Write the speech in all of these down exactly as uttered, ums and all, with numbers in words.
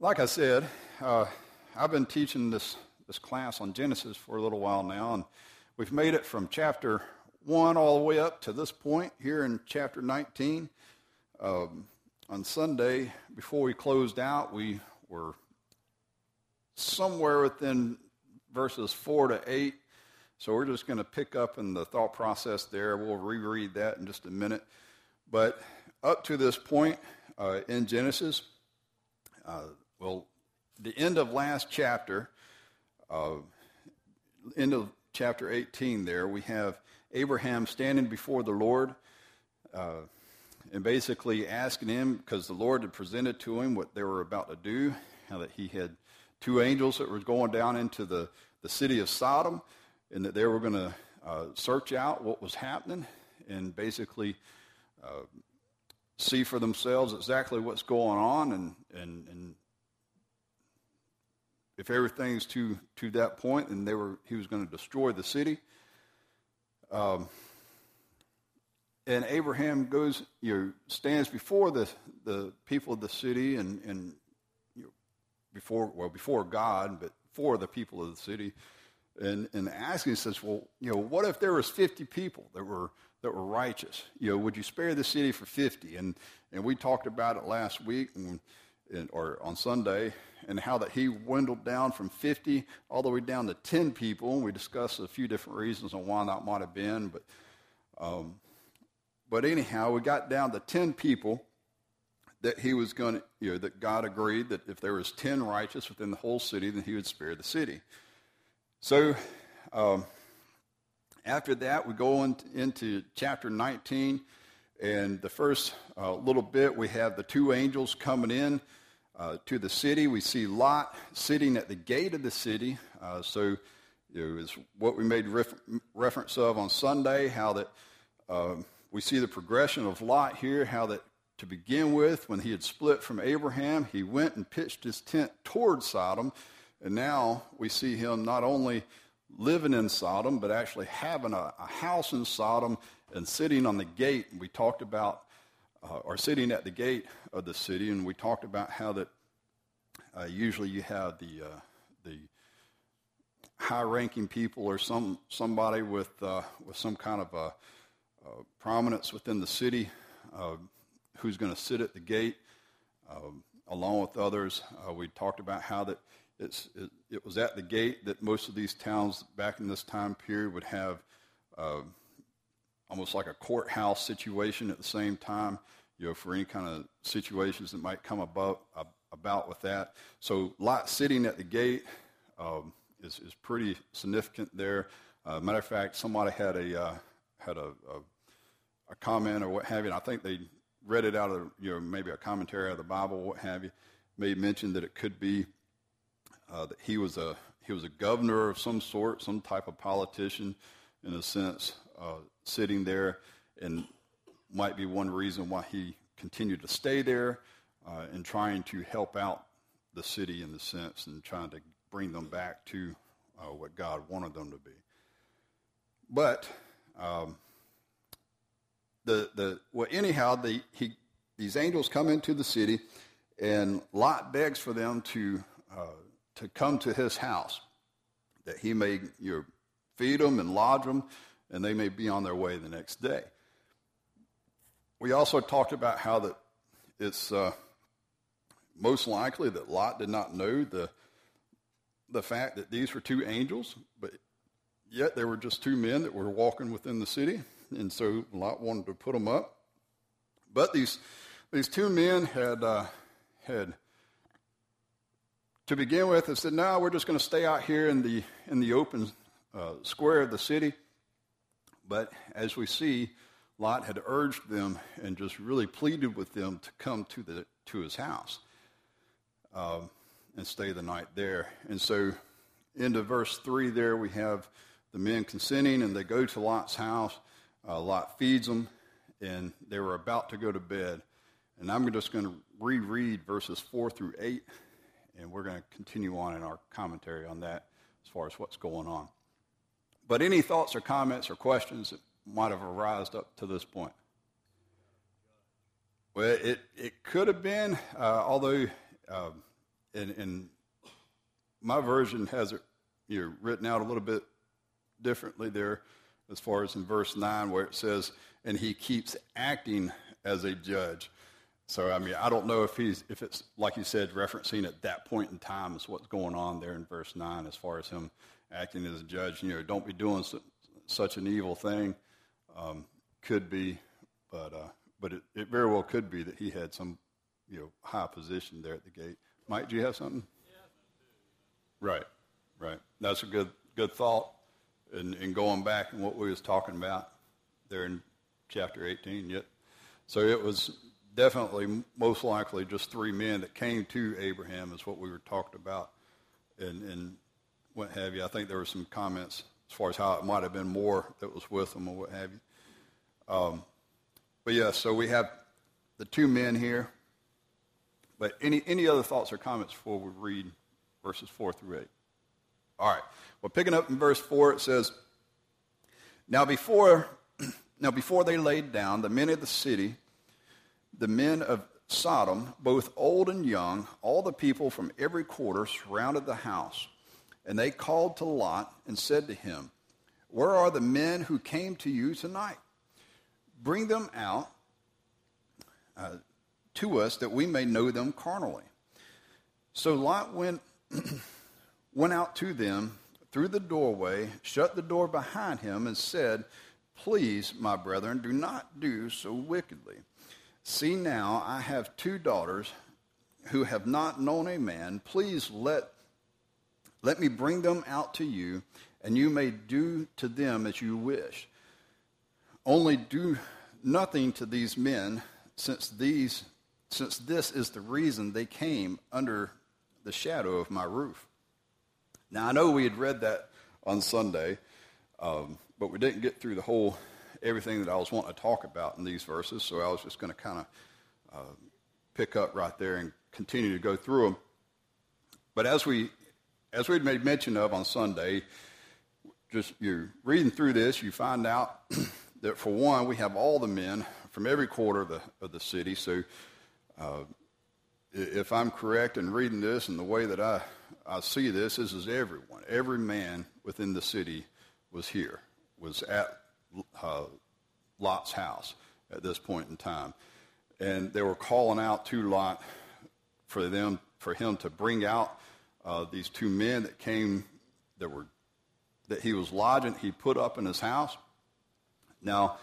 Like I said, uh, I've been teaching this, this class on Genesis for a little while now, and we've made it from chapter one all the way up to this point here in chapter nineteen. Um, on Sunday, before we closed out, we were somewhere within verses four to eight, so we're just going to pick up in the thought process there. We'll reread that in just a minute. But up to this point uh, in Genesis, uh, well, the end of last chapter, uh, end of chapter eighteen there, we have Abraham standing before the Lord uh, and basically asking him, because the Lord had presented to him what they were about to do, how that he had two angels that were going down into the, the city of Sodom, and that they were going to uh, search out what was happening and basically uh, see for themselves exactly what's going on, and and, and if everything's to to that point, then they were he was going to destroy the city. Um, and Abraham goes, you know, stands before the the people of the city, and and you know, before well before God, but for the people of the city. And, and asking, he says, well, you know, what if there was fifty people that were that were righteous? You know, would you spare the city for fifty? And and we talked about it last week and, and or on Sunday, and how that he dwindled down from fifty all the way down to ten people. And we discussed a few different reasons on why that might have been. But, um, but anyhow, we got down to ten people that he was going to, you know, that God agreed that if there was ten righteous within the whole city, then he would spare the city. So um, after that, we go in, into chapter nineteen, and the first uh, little bit, we have the two angels coming in uh, to the city. We see Lot sitting at the gate of the city. Uh, so it was what we made ref- reference of on Sunday, how that um, we see the progression of Lot here, how that to begin with, when he had split from Abraham, he went and pitched his tent toward Sodom. And now we see him not only living in Sodom, but actually having a, a house in Sodom and sitting on the gate. And we talked about, uh, or sitting at the gate of the city, and we talked about how that uh, usually you have the uh, the high-ranking people or some somebody with uh, with some kind of a, a prominence within the city uh, who's going to sit at the gate uh, along with others. Uh, we talked about how that. It's, it, it was at the gate that most of these towns back in this time period would have uh, almost like a courthouse situation at the same time, you know, for any kind of situations that might come about, uh, about with that. So Lot sitting at the gate um, is, is pretty significant there. Uh, matter of fact, somebody had a uh, had a, a a comment or what have you, and I think they read it out of, you know, maybe a commentary out of the Bible, what have you, made mention that it could be Uh, that he was a he was a governor of some sort, some type of politician, in a sense, uh, sitting there, and might be one reason why he continued to stay there, uh, and trying to help out the city in the sense, and trying to bring them back to uh, what God wanted them to be. But um, the the well, anyhow, the he these angels come into the city, and Lot begs for them to. Uh, to come to his house, that he may, you know, feed them and lodge them, and they may be on their way the next day. We also talked about how that it's uh, most likely that Lot did not know the the fact that these were two angels, but yet they were just two men that were walking within the city, and so Lot wanted to put them up. But these these two men had uh, had. To begin with, they said, no, we're just going to stay out here in the in the open uh, square of the city. But as we see, Lot had urged them and just really pleaded with them to come to the to his house um, and stay the night there. And so into verse three there, we have the men consenting, and they go to Lot's house. Uh, Lot feeds them, and they were about to go to bed. And I'm just going to reread verses four through eight. And we're going to continue on in our commentary on that as far as what's going on. But any thoughts or comments or questions that might have arisen up to this point? Well, it, it could have been, uh, although uh, and, and my version has it you know, written out a little bit differently there as far as in verse nine where it says, and he keeps acting as a judge. So, I mean, I don't know if he's, if it's, like you said, referencing at that point in time is what's going on there in verse nine as far as him acting as a judge. You know, don't be doing so, such an evil thing. Um, could be, but uh, but it, it very well could be that he had some, you know, high position there at the gate. Mike, do you have something? Yeah. Right, right. That's a good good thought. And, and going back and what we was talking about there in chapter eighteen, yet. So it was definitely most likely just three men that came to Abraham is what we were talking about and, and what have you. I think there were some comments as far as how it might have been more that was with them or what have you. Um, but, yeah, so we have the two men here. But any any other thoughts or comments before we read verses four through eight? All right. Well, picking up in verse four, it says, Now before now before they laid down, the men of the city, the men of Sodom, both old and young, all the people from every quarter surrounded the house. And they called to Lot and said to him, Where are the men who came to you tonight? Bring them out uh, to us that we may know them carnally. So Lot went, went out to them through the doorway, shut the door behind him, and said, Please, my brethren, do not do so wickedly. See now, I have two daughters who have not known a man. Please let, let me bring them out to you, and you may do to them as you wish. Only do nothing to these men, since these, since this is the reason they came under the shadow of my roof. Now, I know we had read that on Sunday, um, but we didn't get through the whole, everything that I was wanting to talk about in these verses, so I was just going to kind of uh, pick up right there and continue to go through them. But as we, as we had made mention of on Sunday, just you're reading through this, you find out that, for one, we have all the men from every quarter of the of the city. So uh, if I'm correct in reading this and the way that I, I see this, this is everyone. Every man within the city was here, was at uh, Lot's house at this point in time. And they were calling out to Lot for them for him to bring out uh, these two men that came, that, were, that he was lodging, he put up in his house. Now,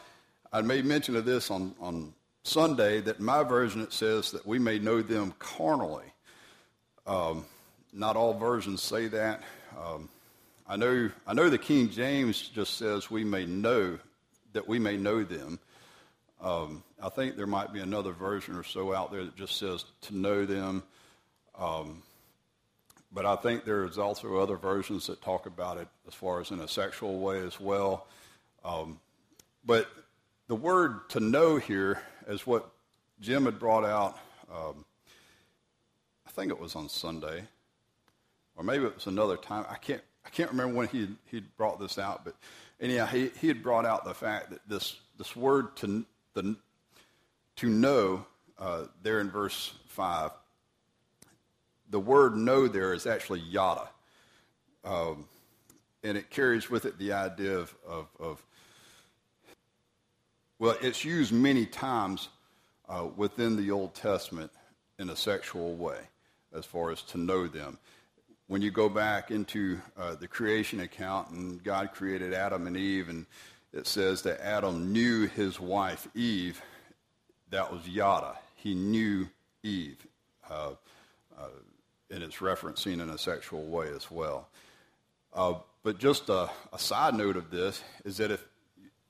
I made mention of this on, on Sunday, that in my version it says that we may know them carnally. Um, not all versions say that. Um, I know I know the King James just says we may know, that we may know them. Um, I think there might be another version or so out there that just says to know them. Um, but I think there's also other versions that talk about it as far as in a sexual way as well. Um But the word to know here is what Jim had brought out, um, I think it was on Sunday, or maybe it was another time. I can't I can't remember when he he brought this out, but anyhow, he, he had brought out the fact that this, this word to, the, to know uh, there in verse five, the word know there is actually yada, um, and it carries with it the idea of of, of Well, it's used many times uh, within the Old Testament in a sexual way as far as to know them. When you go back into uh, the creation account and God created Adam and Eve, and it says that Adam knew his wife Eve, that was yada. He knew Eve, uh, uh, and it's referencing in a sexual way as well. Uh, but just a, a side note of this is that if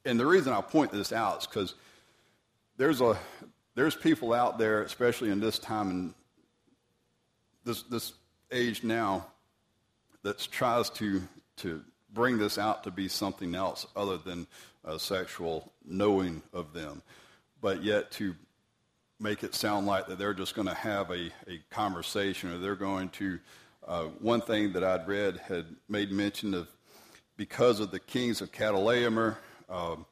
And the reason I point this out is because there's a there's people out there, especially in this time and this this age now, that tries to to bring this out to be something else other than a sexual knowing of them, but yet to make it sound like that they're just going to have a, a conversation or they're going to. Uh, one thing that I'd read had made mention of, because of the kings of Catalaomer, Um,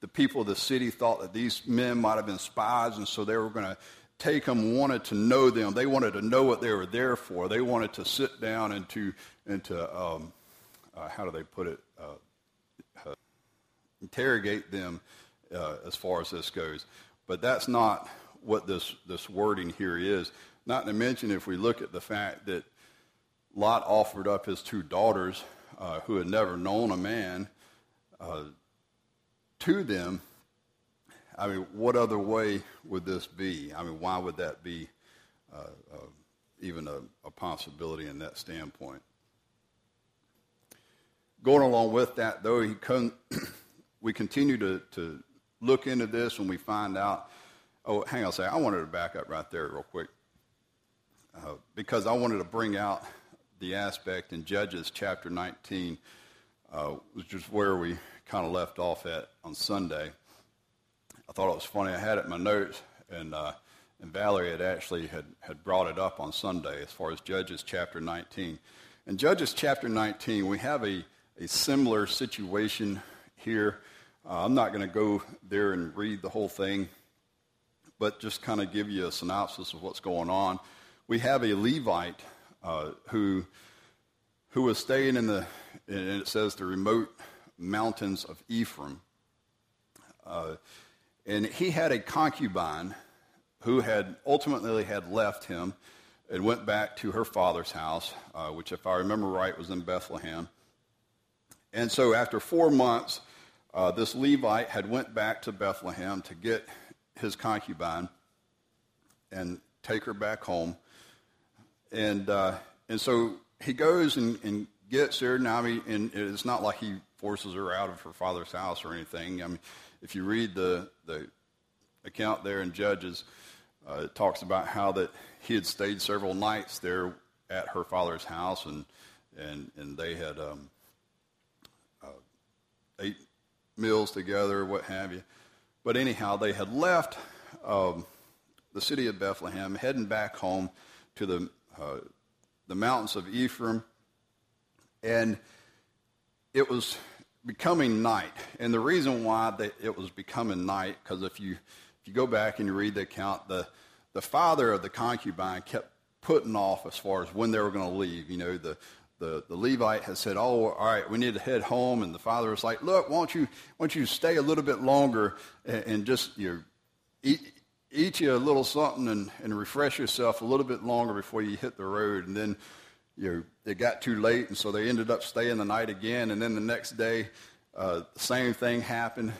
the people of the city thought that these men might have been spies, and so they were going to take them wanted to know them. They wanted to know what they were there for. They wanted to sit down and to, and to um, uh, how do they put it, uh, uh, interrogate them uh, as far as this goes. But that's not what this, this wording here is. Not to mention, if we look at the fact that Lot offered up his two daughters uh, who had never known a man uh, to them, I mean, what other way would this be? I mean, why would that be uh, uh, even a, a possibility in that standpoint? Going along with that, though, he con- we continue to, to look into this, and we find out. Oh, hang on a second. I wanted to back up right there real quick uh, because I wanted to bring out the aspect in Judges chapter nineteen, uh, which is where we kind of left off at on Sunday. I thought it was funny. I had it in my notes, and uh, and Valerie had actually had, had brought it up on Sunday as far as Judges chapter nineteen. In Judges chapter nineteen, we have a, a similar situation here. Uh, I'm not going to go there and read the whole thing, but just kind of give you a synopsis of what's going on. We have a Levite uh, who who was staying in the, and it says, the remote mountains of Ephraim. Uh, and he had a concubine who had ultimately had left him and went back to her father's house, uh, which, if I remember right, was in Bethlehem. And so after four months, uh, this Levite had went back to Bethlehem to get his concubine and take her back home. And uh, and so he goes and, and gets her. Now, I mean, and it's not like he forces her out of her father's house or anything. I mean, if you read the, the account there in Judges, uh, it talks about how that he had stayed several nights there at her father's house, and and, and they had um, uh, ate meals together, what have you. But anyhow, they had left um, the city of Bethlehem, heading back home to the uh, the mountains of Ephraim, and it was becoming night. And the reason why that it was becoming night, because if you if you go back and you read the account, the the father of the concubine kept putting off as far as when they were going to leave. You know, the The, the Levite had said, oh, all right, we need to head home. And the father was like, look, why don't you, why don't you stay a little bit longer and, and just, you know, eat, eat you a little something and, and refresh yourself a little bit longer before you hit the road. And then, you know, it got too late, and so they ended up staying the night again. And then the next day, uh, the same thing happened.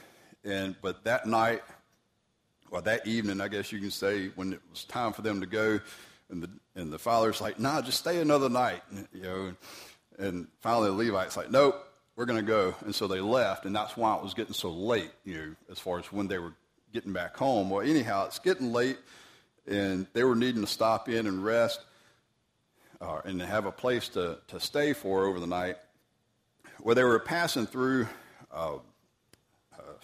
And but that night, or that evening, I guess you can say, when it was time for them to go, And the and the father's like, nah, just stay another night, and, you know. And finally, the Levite's like, nope, we're going to go. And so they left, and that's why it was getting so late, you know, as far as when they were getting back home. Well, anyhow, it's getting late, and they were needing to stop in and rest, uh, and have a place to to stay for over the night. Well, they were passing through, uh, uh,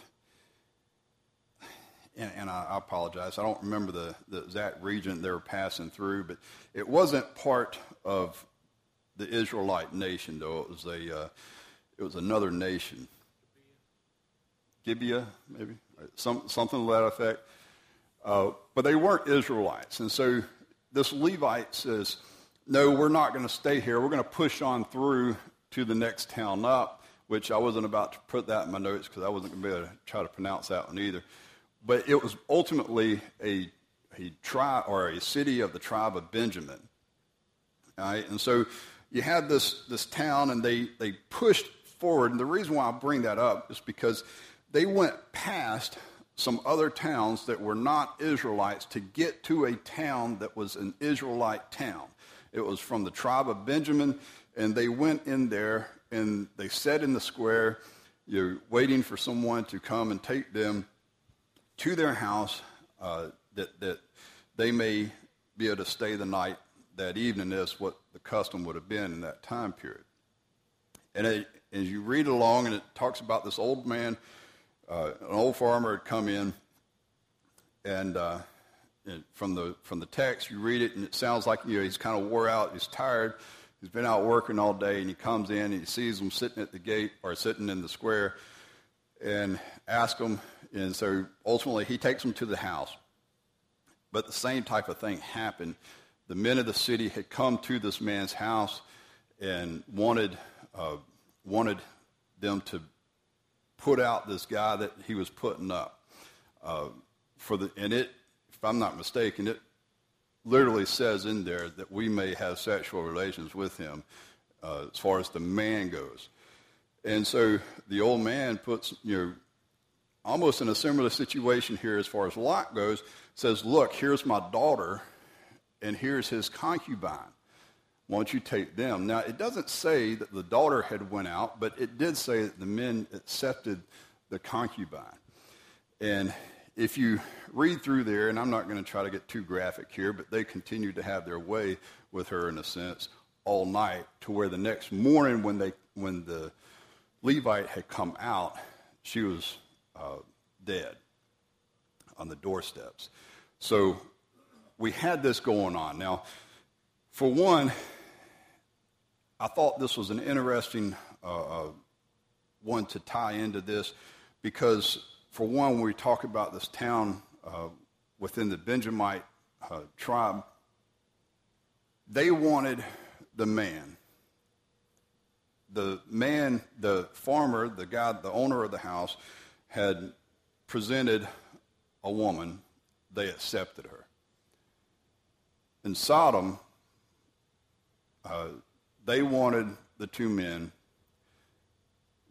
And, and I, I apologize, I don't remember the, the exact region they were passing through, but it wasn't part of the Israelite nation, though. It was a, uh, it was another nation. Gibeah, maybe? Some, something to that effect. Uh, but they weren't Israelites. And so this Levite says, no, we're not going to stay here. We're going to push on through to the next town up, which I wasn't about to put that in my notes because I wasn't going to be able to try to pronounce that one either. But it was ultimately a a tribe or a city of the tribe of Benjamin. All right? And so you had this this town, and they, they pushed forward. And the reason why I bring that up is because they went past some other towns that were not Israelites to get to a town that was an Israelite town. It was from the tribe of Benjamin, and they went in there, and they sat in the square, you know, waiting for someone to come and take them to their house, uh, that that they may be able to stay the night that evening. Is what the custom would have been in that time period. And it, as you read along, and it talks about this old man, uh, an old farmer had come in, and, uh, and from the from the text you read it, and it sounds like, you know, he's kind of wore out, he's tired, he's been out working all day, and he comes in and he sees them sitting at the gate or sitting in the square, and asks them. And so ultimately he takes them to the house. But the same type of thing happened. The men of the city had come to this man's house and wanted uh, wanted them to put out this guy that he was putting up. Uh, for the and it, if I'm not mistaken, it literally says in there that we may have sexual relations with him uh, as far as the man goes. And so the old man puts, you know, almost in a similar situation here as far as Lot goes, says, look, here's my daughter, and here's his concubine. Why don't you take them? Now, it doesn't say that the daughter had went out, but it did say that the men accepted the concubine. And if you read through there, and I'm not going to try to get too graphic here, but they continued to have their way with her, in a sense, all night, to where the next morning when they when the Levite had come out, she was uh, dead on the doorsteps. So we had this going on. Now, for one, I thought this was an interesting uh, one to tie into this because, for one, when we talk about this town uh, within the Benjamite uh, tribe, they wanted the man. The man, the farmer, the guy, the owner of the house, had presented a woman. They accepted her. In Sodom, uh, they wanted the two men.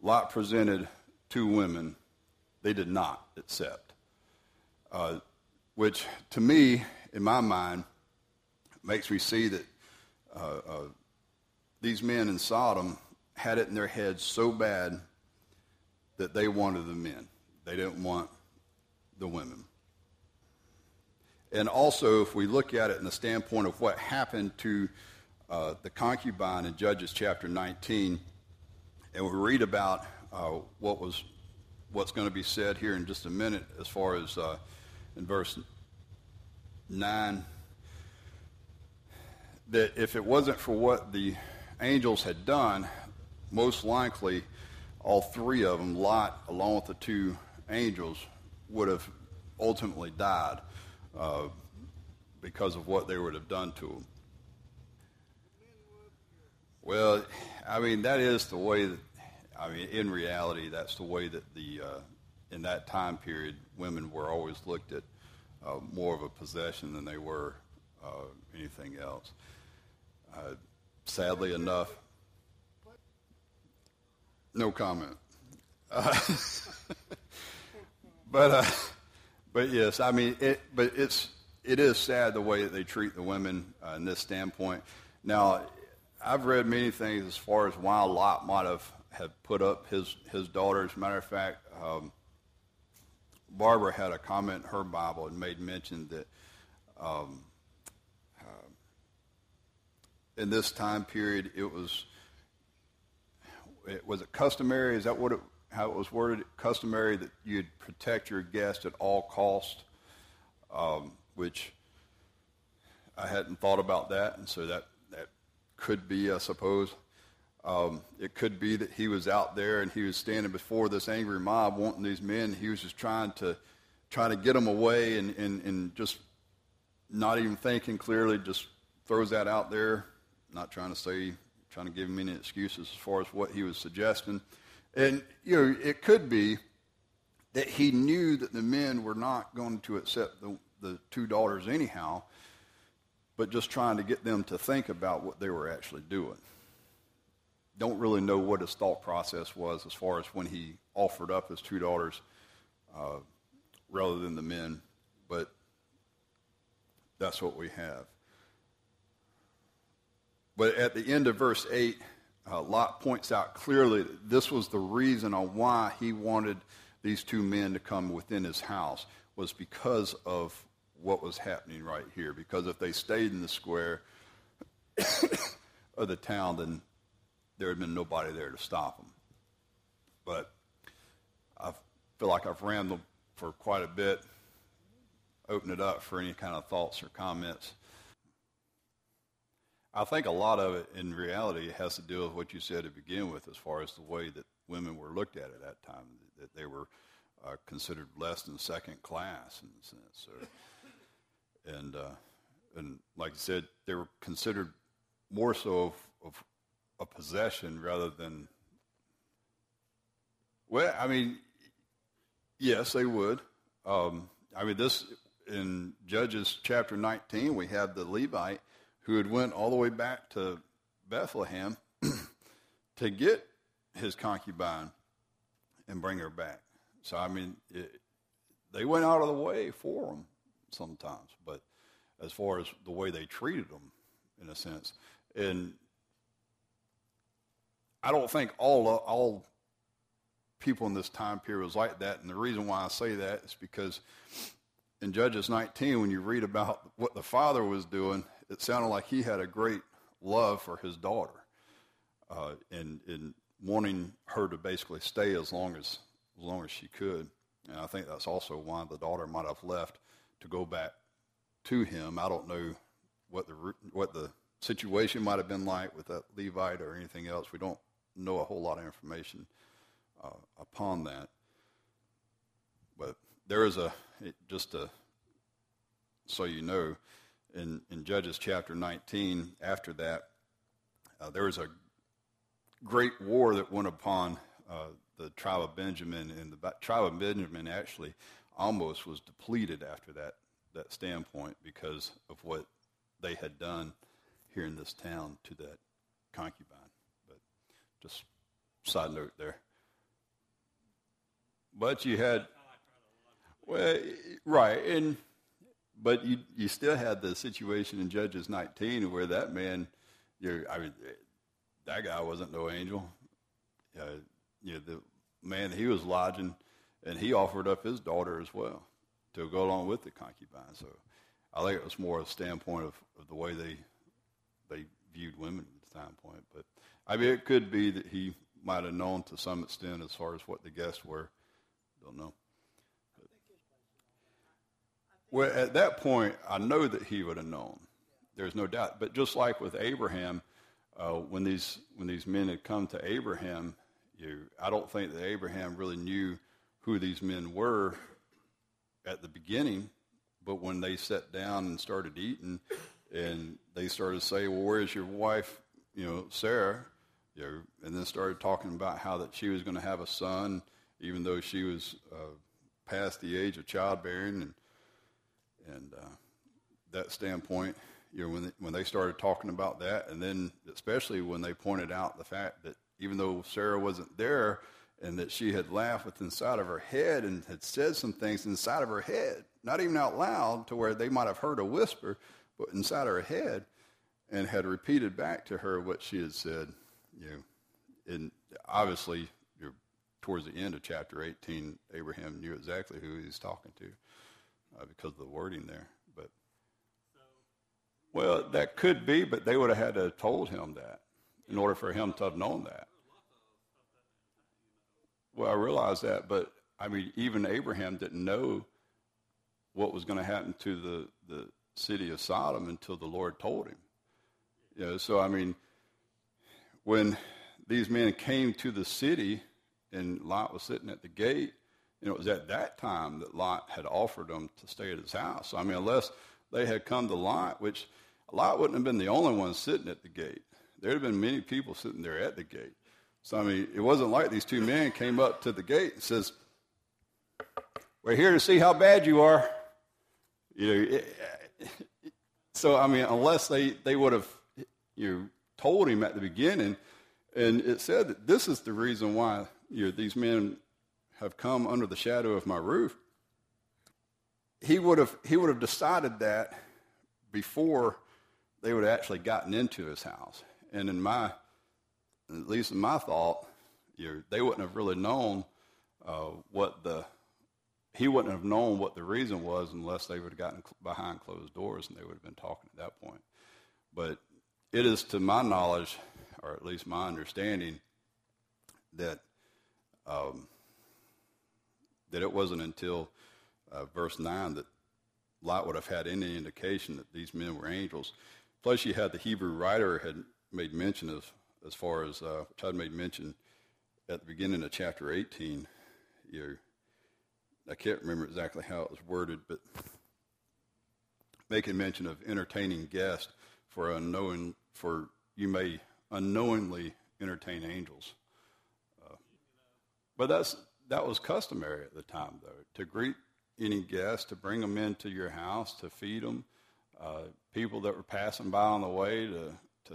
Lot presented two women. They did not accept, uh, which to me, in my mind, makes me see that uh, uh, these men in Sodom had it in their heads so bad that they wanted the men. They didn't want the women. And also, if we look at it in the standpoint of what happened to uh, the concubine in Judges chapter nineteen, and we read about uh, what was what's going to be said here in just a minute as far as uh, in verse nine, that if it wasn't for what the angels had done, most likely all three of them, Lot along with the two angels, would have ultimately died uh, because of what they would have done to them. Well, I mean, that is the way that, I mean, in reality, that's the way that the, uh, in that time period, women were always looked at uh, more of a possession than they were uh, anything else. Uh, sadly enough, no comment. Uh, but, uh, but yes, I mean, it, but it's it is sad the way that they treat the women uh, in this standpoint. Now, I've read many things as far as why Lot might have. had put up his, his daughter. As a matter of fact, um, Barbara had a comment in her Bible and made mention that um, uh, in this time period, it was, it, was it customary? Is that what it, how it was worded? Customary that you'd protect your guest at all cost, um, which I hadn't thought about that, and so that, that could be, I suppose. Um, it could be that he was out there and he was standing before this angry mob wanting these men. He was just trying to trying to get them away and, and, and just not even thinking clearly, just throws that out there, not trying to say, trying to give him any excuses as far as what he was suggesting. And, you know, it could be that he knew that the men were not going to accept the, the two daughters anyhow, but just trying to get them to think about what they were actually doing. Don't really know what his thought process was as far as when he offered up his two daughters uh, rather than the men, but that's what we have. But at the end of verse eight, uh, Lot points out clearly that this was the reason on why he wanted these two men to come within his house, was because of what was happening right here. Because if they stayed in the square of the town, then there had been nobody there to stop them. But I feel like I've rambled for quite a bit. Open it up for any kind of thoughts or comments. I think a lot of it in reality has to do with what you said to begin with as far as the way that women were looked at at that time, that they were uh, considered less than second class in a sense. So and uh, and like I said, they were considered more so of, of a possession rather than. Well, I mean, yes, they would. Um, I mean, this in Judges chapter nineteen, we had the Levite who had went all the way back to Bethlehem to get his concubine and bring her back. So, I mean, it, they went out of the way for them sometimes, but as far as the way they treated them, in a sense. And I don't think all all people in this time period was like that, and the reason why I say that is because in Judges nineteen, when you read about what the father was doing, it sounded like he had a great love for his daughter uh, and, and wanting her to basically stay as long as as long as she could. And I think that's also why the daughter might have left to go back to him. I don't know what the what the situation might have been like with that Levite or anything else. We don't know a whole lot of information uh, upon that. But there is a, it, just a, so you know, in, in Judges chapter nineteen, after that, uh, there was a great war that went upon uh the tribe of Benjamin, and the tribe of Benjamin actually almost was depleted after that that standpoint because of what they had done here in this town to that concubine. But just side note there. But you had, well, right, and but you you still had the situation in Judges nineteen where that man, you I mean, that guy wasn't no angel. Uh, You know, the man he was lodging, and he offered up his daughter as well to go along with the concubine. So I think it was more a standpoint of, of the way they they viewed women at the time point. But I mean, it could be that he might have known to some extent as far as what the guests were. Don't know. But, well, at that point, I know that he would have known. There's no doubt. But just like with Abraham, uh, when these when these men had come to Abraham. You, I don't think that Abraham really knew who these men were at the beginning, but when they sat down and started eating, and they started to say, "Well, where's your wife, you know, Sarah?" You know, and then started talking about how that she was going to have a son, even though she was uh, past the age of childbearing, and and uh, that standpoint, you know, when they, when they started talking about that, and then especially when they pointed out the fact that. Even though Sarah wasn't there and that she had laughed with inside of her head and had said some things inside of her head, not even out loud to where they might have heard a whisper, but inside of her head, and had repeated back to her what she had said, you know, and obviously you know, towards the end of chapter eighteen, Abraham knew exactly who he was talking to uh, because of the wording there. But well, that could be, but they would have had to have told him that in order for him to have known that. Well, I realize that, but I mean, even Abraham didn't know what was going to happen to the, the city of Sodom until the Lord told him. You know, so I mean, when these men came to the city and Lot was sitting at the gate, and it was at that time that Lot had offered them to stay at his house. So, I mean, unless they had come to Lot, which Lot wouldn't have been the only one sitting at the gate. There had been many people sitting there at the gate. So, I mean, it wasn't like these two men came up to the gate and says, "We're here to see how bad you are." You know, it, it, so, I mean, unless they, they would have you know, told him at the beginning, and it said that this is the reason why you know, these men have come under the shadow of my roof, he would have he would have decided that before they would have actually gotten into his house. And in my, at least in my thought, you know, they wouldn't have really known uh, what the, he wouldn't have known what the reason was unless they would have gotten cl- behind closed doors and they would have been talking at that point. But it is to my knowledge, or at least my understanding, that um, that it wasn't until uh, verse nine that Lot would have had any indication that these men were angels. Plus, you had the Hebrew writer had made mention of, as far as, uh, which I'd made mention at the beginning of chapter eighteen. You know, I can't remember exactly how it was worded, but making mention of entertaining guests, for unknown, for you may unknowingly entertain angels. Uh, but that's that was customary at the time, though, to greet any guest, to bring them into your house, to feed them. Uh, people that were passing by on the way, to to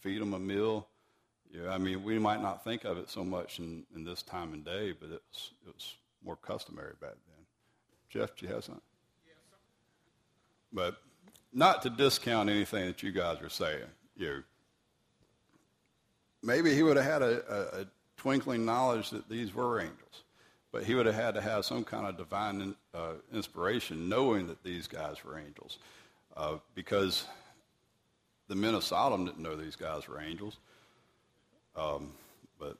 feed them a meal. Yeah, I mean, we might not think of it so much in, in this time and day, but it was, it was more customary back then. Jeff, do you have something? Yeah, something. But not to discount anything that you guys are saying. You, maybe he would have had a, a, a twinkling knowledge that these were angels, but he would have had to have some kind of divine uh, inspiration knowing that these guys were angels, uh, because the men of Sodom didn't know these guys were angels. Um, but,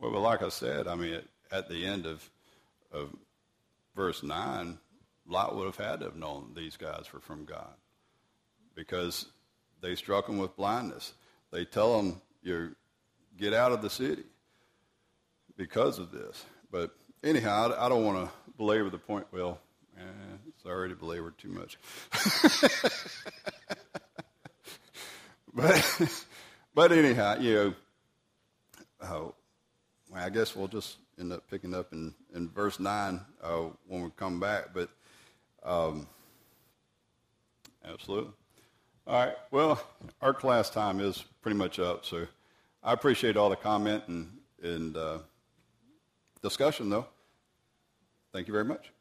well, but like I said, I mean, at, at the end of, of verse nine, Lot would have had to have known these guys were from God, because they struck him with blindness. They tell him, you get out of the city because of this. But anyhow, I, I don't want to belabor the point. Well, eh, it's already belabored too much. But but anyhow, you know, uh, well, I guess we'll just end up picking up in, in verse nine uh, when we come back. But um, absolutely. All right. Well, our class time is pretty much up, so I appreciate all the comment and, and uh, discussion, though. Thank you very much.